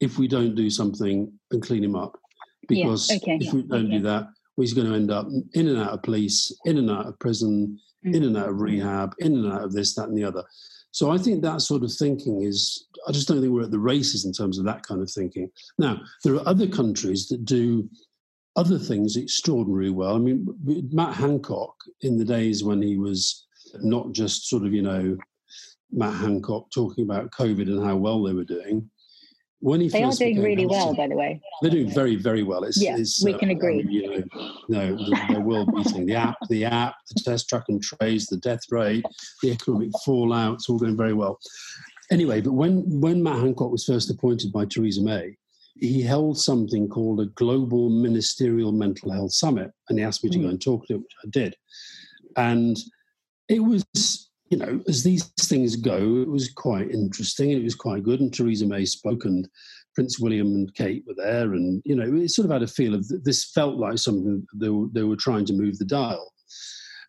if we don't do something and clean him up. Because yeah, okay, if yeah, we don't okay. do that, he's going to end up in and out of police, in and out of prison, mm. in and out of rehab, in and out of this, that and the other. So I think that sort of thinking is, I just don't think we're at the races in terms of that kind of thinking. Now, there are other countries that do other things extraordinarily well. I mean, Matt Hancock, in the days when he was not just sort of, you know, Matt Hancock talking about COVID and how well they were doing. When he they first are doing really well, by the way. They're doing very, very well. It's, yeah, it's, we uh, can agree. Um, you know, no, they're world beating. The app, the app, the test, track and trace, the death rate, the economic fallout, it's all going very well. Anyway, but when, when Matt Hancock was first appointed by Theresa May, he held something called a Global Ministerial Mental Health Summit, and he asked me to mm. go and talk to it, which I did. And it was... You know, as these things go, it was quite interesting. It was quite good. And Theresa May spoke, and Prince William and Kate were there. And, you know, it sort of had a feel of this felt like something they were, they were trying to move the dial.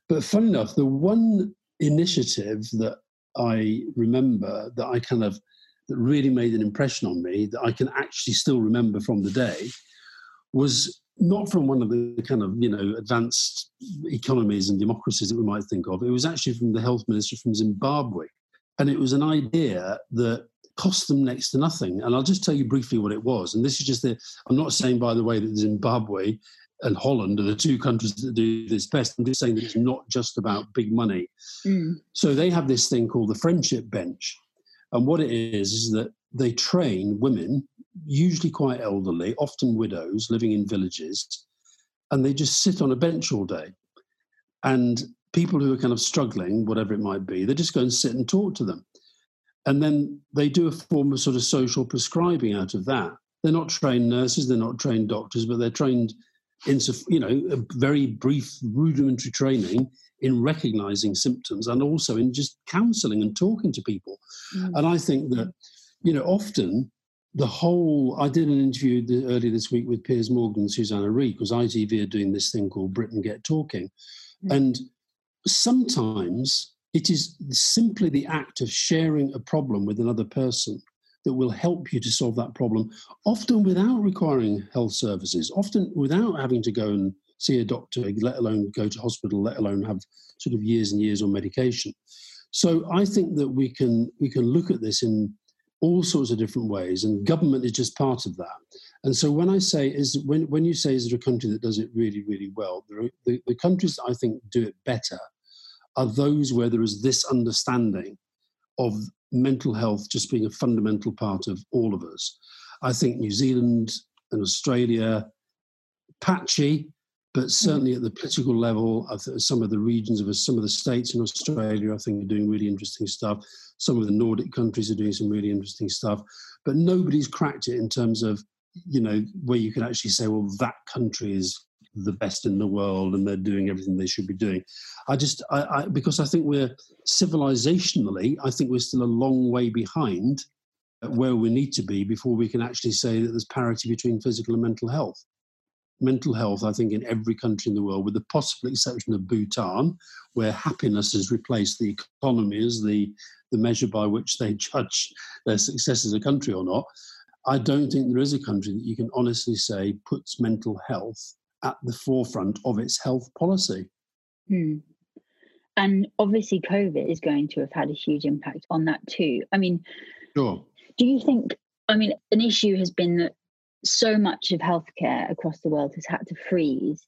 But fun enough, the one initiative that I remember that I kind of that really made an impression on me that I can actually still remember from the day was not from one of the kind of, you know, advanced economies and democracies that we might think of. It was actually from the health minister from Zimbabwe. And it was an idea that cost them next to nothing. And I'll just tell you briefly what it was. And this is just the, I'm not saying, by the way, that Zimbabwe and Holland are the two countries that do this best. I'm just saying that it's not just about big money. Mm. So they have this thing called the friendship bench. And what it is, is that they train women, usually quite elderly, often widows living in villages, and they just sit on a bench all day. And people who are kind of struggling, whatever it might be, they just go and sit and talk to them. And then they do a form of sort of social prescribing out of that. They're not trained nurses, they're not trained doctors, but they're trained in, you know, a very brief rudimentary training in recognizing symptoms and also in just counseling and talking to people. Mm. And I think that, you know, often the whole, I did an interview the, earlier this week with Piers Morgan and Susanna Reid, because I T V are doing this thing called Britain Get Talking. Mm. And sometimes it is simply the act of sharing a problem with another person that will help you to solve that problem, often without requiring health services, often without having to go and see a doctor, let alone go to hospital, let alone have sort of years and years on medication. So I think that we can we can look at this in all sorts of different ways, and government is just part of that. And so when I say, is when when you say, is there a country that does it really, really well, there are, the, the countries that I think do it better are those where there is this understanding of mental health just being a fundamental part of all of us. I think New Zealand and Australia, patchy, but certainly at the political level, some of the regions of some of the states in Australia, I think, are doing really interesting stuff. Some of the Nordic countries are doing some really interesting stuff, but nobody's cracked it in terms of, you know, where you can actually say, well, that country is the best in the world and they're doing everything they should be doing. I just, I, I because I think we're civilizationally, I think we're still a long way behind where we need to be before we can actually say that there's parity between physical and mental health. Mental health, I think, in every country in the world, with the possible exception of Bhutan, where happiness has replaced the economy as the, the measure by which they judge their success as a country or not, I don't think there is a country that you can honestly say puts mental health at the forefront of its health policy. Hmm. And obviously COVID is going to have had a huge impact on that too. I mean, sure. Do you think, I mean, an issue has been that so much of healthcare across the world has had to freeze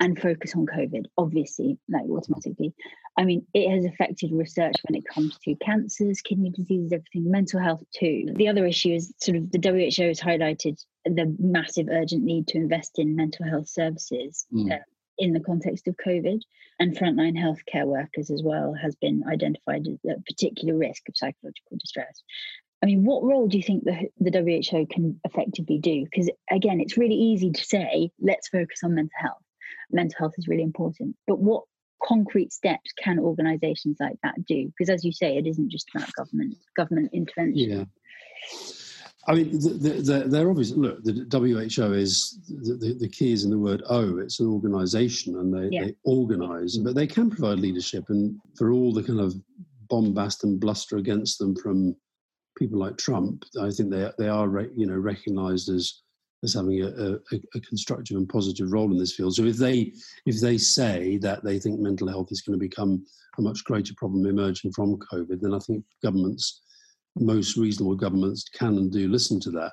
and focus on COVID, obviously, like automatically. I mean, it has affected research when it comes to cancers, kidney diseases, everything, mental health too. The other issue is sort of the W H O has highlighted the massive urgent need to invest in mental health services mm. uh, in the context of COVID, and frontline healthcare workers as well has been identified as a particular risk of psychological distress. I mean, what role do you think the, the W H O can effectively do? Because again, it's really easy to say, let's focus on mental health. Mental health is really important. But what concrete steps can organisations like that do? Because as you say, it isn't just about government, government intervention. Yeah. I mean, the, the, the, they're obvious. Look, the W H O is, the, the, the key is in the word O, it's an organisation and they, yeah. they organise, but they can provide leadership. And for all the kind of bombast and bluster against them from people like Trump, I think they they are re, you know recognised as as having a, a, a constructive and positive role in this field. So if they if they say that they think mental health is going to become a much greater problem emerging from COVID, then I think governments, most reasonable governments, can and do listen to that.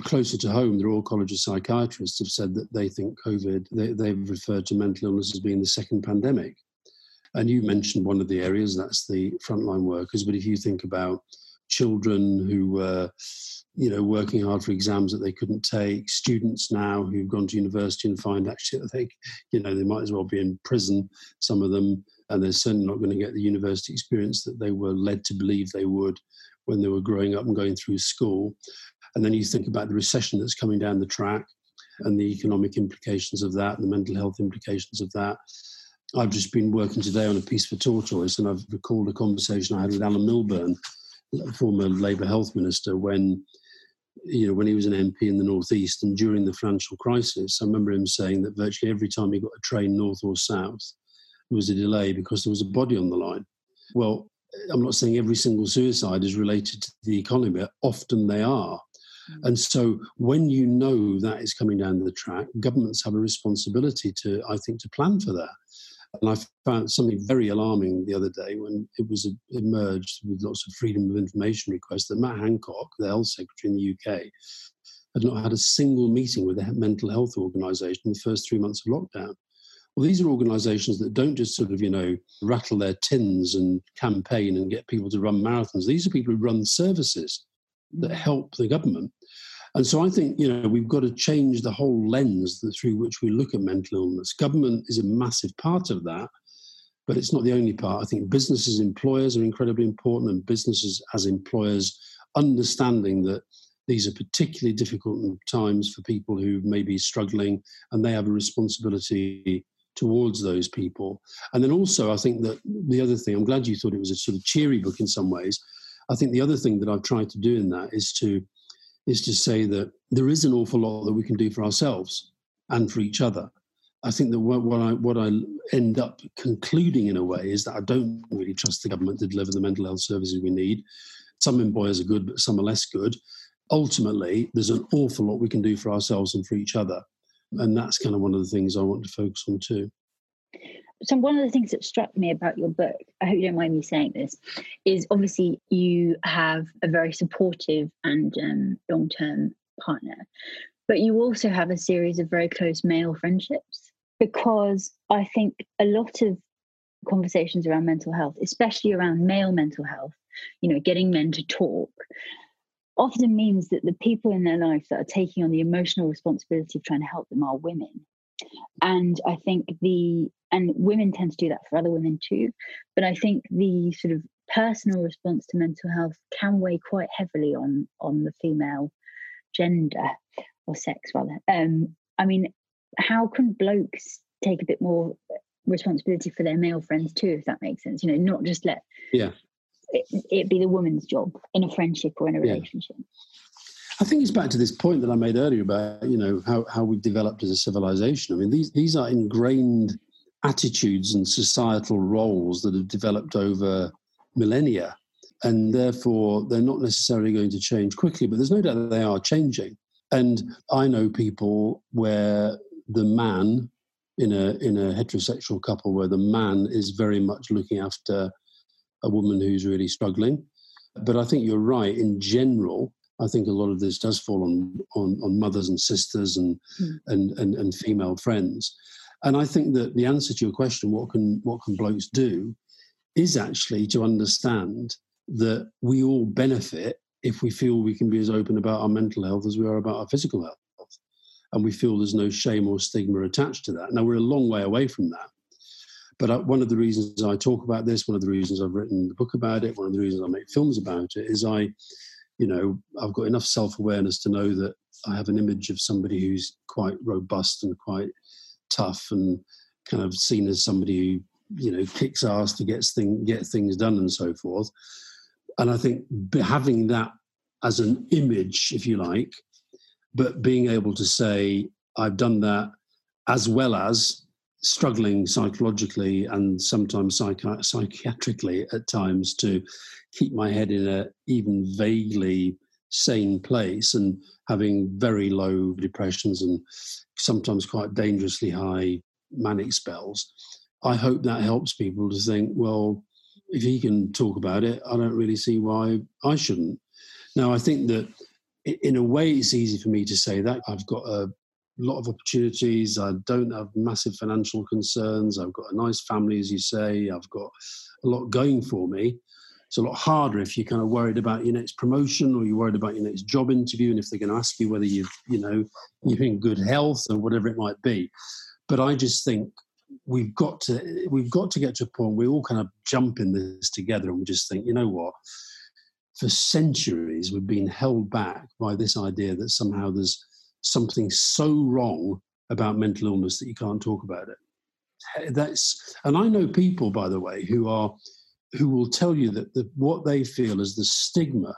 Closer to home, the Royal College of Psychiatrists have said that they think COVID, they, they've referred to mental illness as being the second pandemic. And you mentioned one of the areas, that's the frontline workers. But if you think about children who were, you know, working hard for exams that they couldn't take, students now who've gone to university and find actually that they, you know, they might as well be in prison, some of them, and they're certainly not going to get the university experience that they were led to believe they would when they were growing up and going through school. And then you think about the recession that's coming down the track and the economic implications of that, the mental health implications of that. I've just been working today on a piece for Tortoise, and I've recalled a conversation I had with Alan Milburn, former Labour health minister, when you know when he was an M P in the northeast, and during the financial crisis, I remember him saying that virtually every time he got a train north or south, there was a delay because there was a body on the line. Well, I'm not saying every single suicide is related to the economy, but often they are. And so when you know that is coming down the track, governments have a responsibility to, I think, to plan for that. And I found something very alarming the other day when it was emerged with lots of freedom of information requests that Matt Hancock, the health secretary in the U K, had not had a single meeting with a mental health organisation in the first three months of lockdown. Well, these are organisations that don't just sort of, you know, rattle their tins and campaign and get people to run marathons. These are people who run services that help the government. And so I think, you know, we've got to change the whole lens through which we look at mental illness. Government is a massive part of that, but it's not the only part. I think businesses, employers are incredibly important, and businesses as employers understanding that these are particularly difficult times for people who may be struggling, and they have a responsibility towards those people. And then also I think that the other thing, I'm glad you thought it was a sort of cheery book in some ways. I think the other thing that I've tried to do in that is to is to say that there is an awful lot that we can do for ourselves and for each other. I think that what, what I what I end up concluding in a way is that I don't really trust the government to deliver the mental health services we need. Some employers are good, but some are less good. Ultimately, there's an awful lot we can do for ourselves and for each other. And that's kind of one of the things I want to focus on too. So one of the things that struck me about your book, I hope you don't mind me saying this, is obviously you have a very supportive and um, long-term partner, but you also have a series of very close male friendships, because I think a lot of conversations around mental health, especially around male mental health, you know, getting men to talk, often means that the people in their lives that are taking on the emotional responsibility of trying to help them are women. And I think the, and women tend to do that for other women too, but I think the sort of personal response to mental health can weigh quite heavily on, on the female gender, or sex rather. Um, I mean, how can blokes take a bit more responsibility for their male friends too, if that makes sense? You know, not just let yeah. it, it be the woman's job in a friendship or in a relationship. Yeah. I think it's back to this point that I made earlier about, you know, how, how we've developed as a civilization. I mean, these, these are ingrained attitudes and societal roles that have developed over millennia, and therefore they're not necessarily going to change quickly, but there's no doubt that they are changing. And I know people where the man in a in a heterosexual couple, where the man is very much looking after a woman who's really struggling. But I think you're right, in general, I think a lot of this does fall on on, on mothers and sisters and, mm. and, and and female friends. And I think that the answer to your question, what can what can blokes do, is actually to understand that we all benefit if we feel we can be as open about our mental health as we are about our physical health. And we feel there's no shame or stigma attached to that. Now, we're a long way away from that. But one of the reasons I talk about this, one of the reasons I've written the book about it, one of the reasons I make films about it, is I, you know, I've got enough self-awareness to know that I have an image of somebody who's quite robust and quite tough and kind of seen as somebody who, you know, kicks ass to get, thing, get things done and so forth. And I think having that as an image, if you like, but being able to say, I've done that, as well as struggling psychologically and sometimes psychi- psychiatrically at times to keep my head in a even vaguely sane place, and having very low depressions and sometimes quite dangerously high manic spells. I hope that helps people to think, well, if he can talk about it, I don't really see why I shouldn't. Now, I think that in a way it's easy for me to say that. I've got a lot of opportunities. I don't have massive financial concerns. I've got a nice family, as you say. I've got a lot going for me. It's a lot harder if you're kind of worried about your next promotion, or you're worried about your next job interview, and if they're going to ask you whether you've, you know, you're in good health or whatever it might be. But I just think we've got to we've got to get to a point where we all kind of jump in this together, and we just think, you know what? For centuries, we've been held back by this idea that somehow there's something so wrong about mental illness that you can't talk about it. That's, and I know people, by the way, who are who will tell you that the, what they feel is the stigma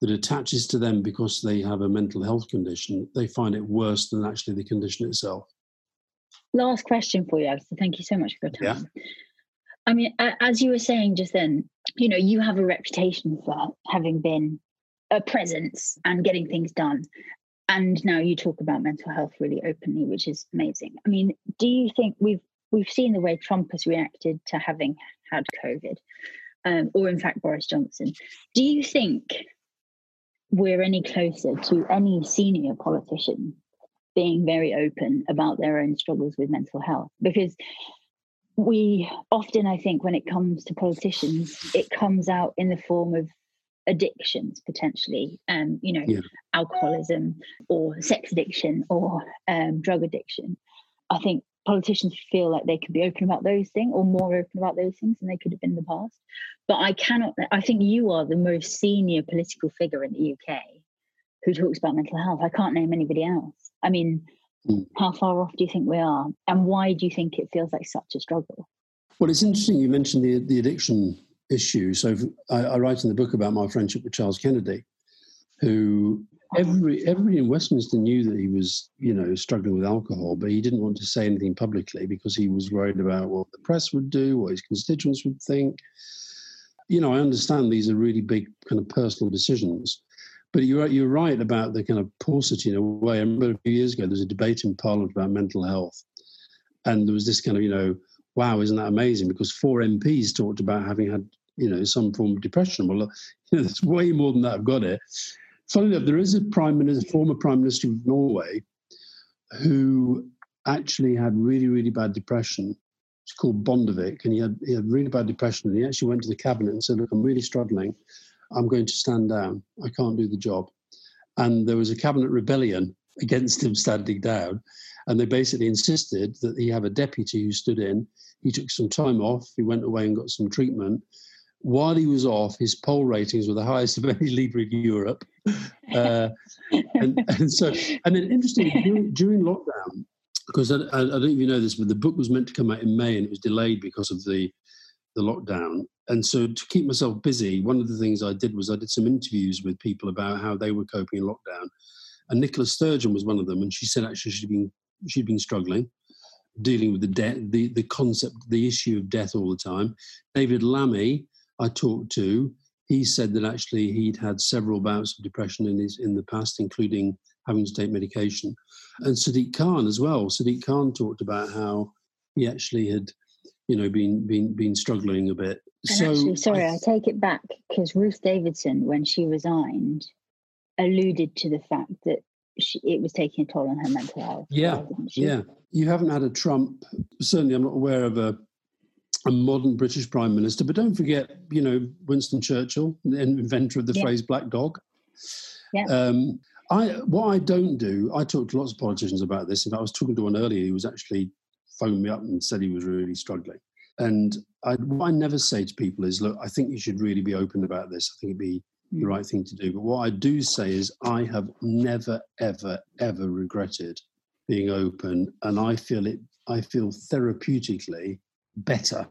that attaches to them because they have a mental health condition, they find it worse than actually the condition itself. Last question for you, Alistair. Thank you so much for your time. Yeah. I mean, as you were saying just then, you know, you have a reputation for having been a presence and getting things done. And now you talk about mental health really openly, which is amazing. I mean, do you think we've we've seen the way Trump has reacted to having had COVID, um, or in fact, Boris Johnson? Do you think we're any closer to any senior politician being very open about their own struggles with mental health? Because we often, I think, when it comes to politicians, it comes out in the form of addictions, potentially, um, you know, yeah. alcoholism or sex addiction or um, drug addiction. I think politicians feel like they could be open about those things, or more open about those things than they could have been in the past. But I cannot, I think you are the most senior political figure in the U K who talks about mental health. I can't name anybody else. I mean, mm. how far off do you think we are? And why do you think it feels like such a struggle? Well, it's interesting you mentioned the, the addiction issue. So I, I write in the book about my friendship with Charles Kennedy, who every everybody in Westminster knew that he was, you know, struggling with alcohol, but he didn't want to say anything publicly because he was worried about what the press would do, what his constituents would think. You know, I understand these are really big kind of personal decisions, but you're you're right about the kind of paucity in a way. I remember a few years ago there was a debate in Parliament about mental health, and there was this kind of, you know, wow, isn't that amazing? Because four M Ps talked about having had, you know, some form of depression. Well, you know, there's way more than that have got it. Funnily enough, there is a prime minister, former prime minister of Norway, who actually had really, really bad depression. It's called Bondevik, and he had, he had really bad depression. And he actually went to the cabinet and said, "Look, I'm really struggling. I'm going to stand down. I can't do the job." And there was a cabinet rebellion against him standing down. And they basically insisted that he have a deputy who stood in. He took some time off. He went away and got some treatment. While he was off, his poll ratings were the highest of any leader in Europe. Uh, and, and so, and then interestingly, during, during lockdown, because I, I don't know if you know this, but the book was meant to come out in May and it was delayed because of the the lockdown. And so to keep myself busy, one of the things I did was I did some interviews with people about how they were coping in lockdown. And Nicola Sturgeon was one of them. And she said actually she'd been, she'd been struggling, dealing with the death, the, the concept, the issue of death all the time. David Lammy, I talked to, he said that actually he'd had several bouts of depression in his in the past, including having to take medication. And Sadiq Khan as well. Sadiq Khan talked about how he actually had, you know, been been been struggling a bit. And so actually, sorry, I, th- I take it back, because Ruth Davidson, when she resigned, alluded to the fact that she, it was taking a toll on her mental health. Yeah, yeah. You haven't had a Trump. Certainly, I'm not aware of a. a modern British Prime Minister, but don't forget, you know, Winston Churchill, the inventor of the yeah. phrase black dog. Yeah. Um, I what I don't do, I talk to lots of politicians about this, and I was talking to one earlier who was actually phoned me up and said he was really struggling. And I, what I never say to people is, look, I think you should really be open about this. I think it'd be mm. the right thing to do. But what I do say is I have never, ever, ever regretted being open, and I feel it, I feel therapeutically better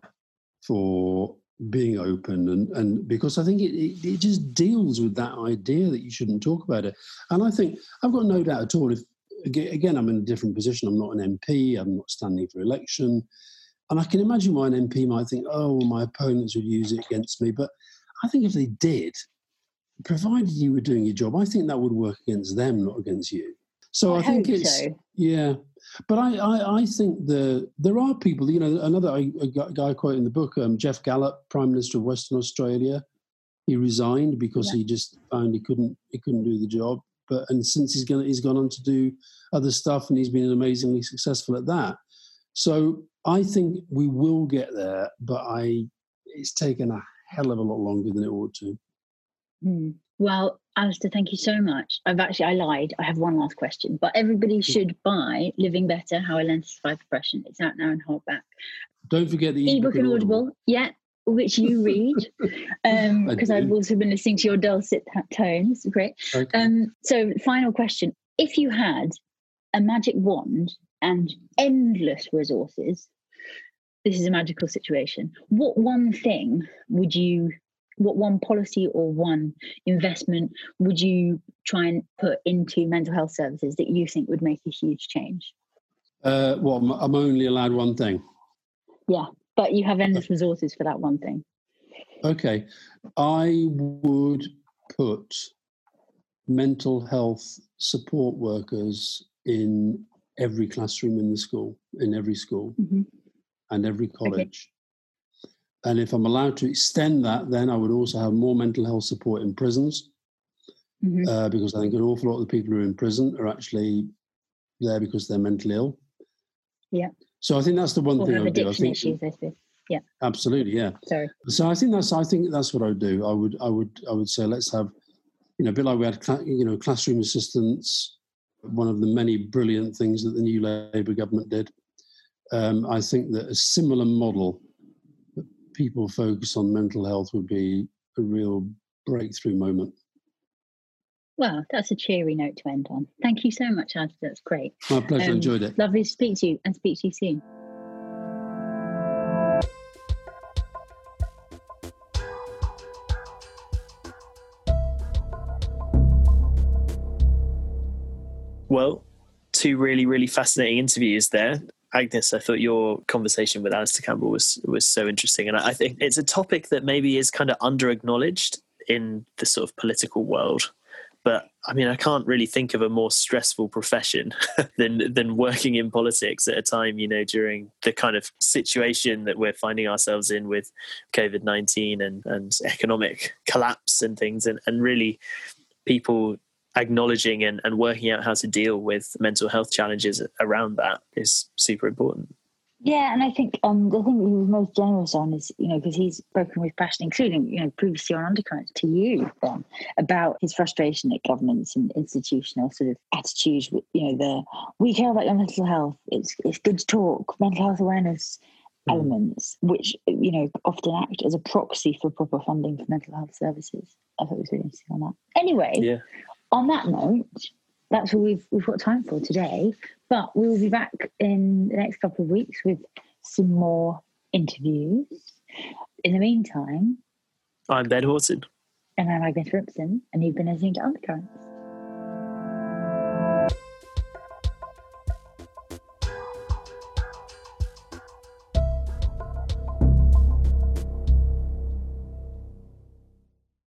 for being open, and, and because I think it, it, it just deals with that idea that you shouldn't talk about it. And I think I've got no doubt at all, if again I'm in a different position, I'm not an M P, I'm not standing for election, and I can imagine why an M P might think, oh, my opponents would use it against me. But I think if they did, provided you were doing your job, I think that would work against them, not against you. So I, I think it's so. yeah But I, I, I think the there are people, you know, another I, a guy I quote in the book, um, Jeff Gallup, Prime Minister of Western Australia. He resigned because yeah. he just found he couldn't he couldn't do the job. But and since he's gonna he's gone on to do other stuff, and he's been amazingly successful at that. So I think we will get there, but I it's taken a hell of a lot longer than it ought to. Mm. Well, Alistair, thank you so much. I've actually, I lied. I have one last question, but everybody should buy Living Better, How I Learned to Survive Depression. It's out now in hardback. Don't forget the ebook, e-book and Audible. Audible. Yeah, which you read, because um, I've also been listening to your dulcet tones. Great. Okay. Um, so final question. If you had a magic wand and endless resources, this is a magical situation, what one thing would you... what one policy or one investment would you try and put into mental health services that you think would make a huge change? Uh, well, I'm only allowed one thing. Yeah, but you have endless resources for that one thing. Okay. I would put mental health support workers in every classroom in the school, in every school mm-hmm. and every college. Okay. And if I'm allowed to extend that, then I would also have more mental health support in prisons, mm-hmm. uh, because I think an awful lot of the people who are in prison are actually there because they're mentally ill. Yeah. So I think that's the one or thing I would do. I think issues, I think. Yeah. Absolutely. Yeah. Sorry. So I think that's I think that's what I would do. I would I would I would say let's have, you know, a bit like we had cl- you know classroom assistants, one of the many brilliant things that the new Labour government did. Um, I think that a similar model. People focus on mental health would be a real breakthrough moment. Well, that's a cheery note to end on. Thank you so much, Alistair. That's great. My pleasure. Um, enjoyed it. Lovely to speak to you, and speak to you soon. Well, two really, really fascinating interviews there. Agnes, I thought your conversation with Alistair Campbell was was so interesting. And I think it's a topic that maybe is kind of under-acknowledged in the sort of political world. But I mean, I can't really think of a more stressful profession than than working in politics at a time, you know, during the kind of situation that we're finding ourselves in with COVID nineteen and, and economic collapse and things, and, and really people acknowledging and, and working out how to deal with mental health challenges around that is super important. Yeah, and I think um, the thing he was most generous on is, you know, because he's spoken with passion, including, you know, previously on Undercurrents, to you, Ben, about his frustration at governments and institutional sort of attitudes. You know, the we care about your mental health. It's it's good to talk mental health awareness mm. elements, which, you know, often act as a proxy for proper funding for mental health services. I thought it was really interesting on that. Anyway, yeah. On that note, that's all we've we've got time for today. But we'll be back in the next couple of weeks with some more interviews. In the meantime, I'm Ben Horton. And I'm Agnes Ripson, and you've been listening to Undercurrents.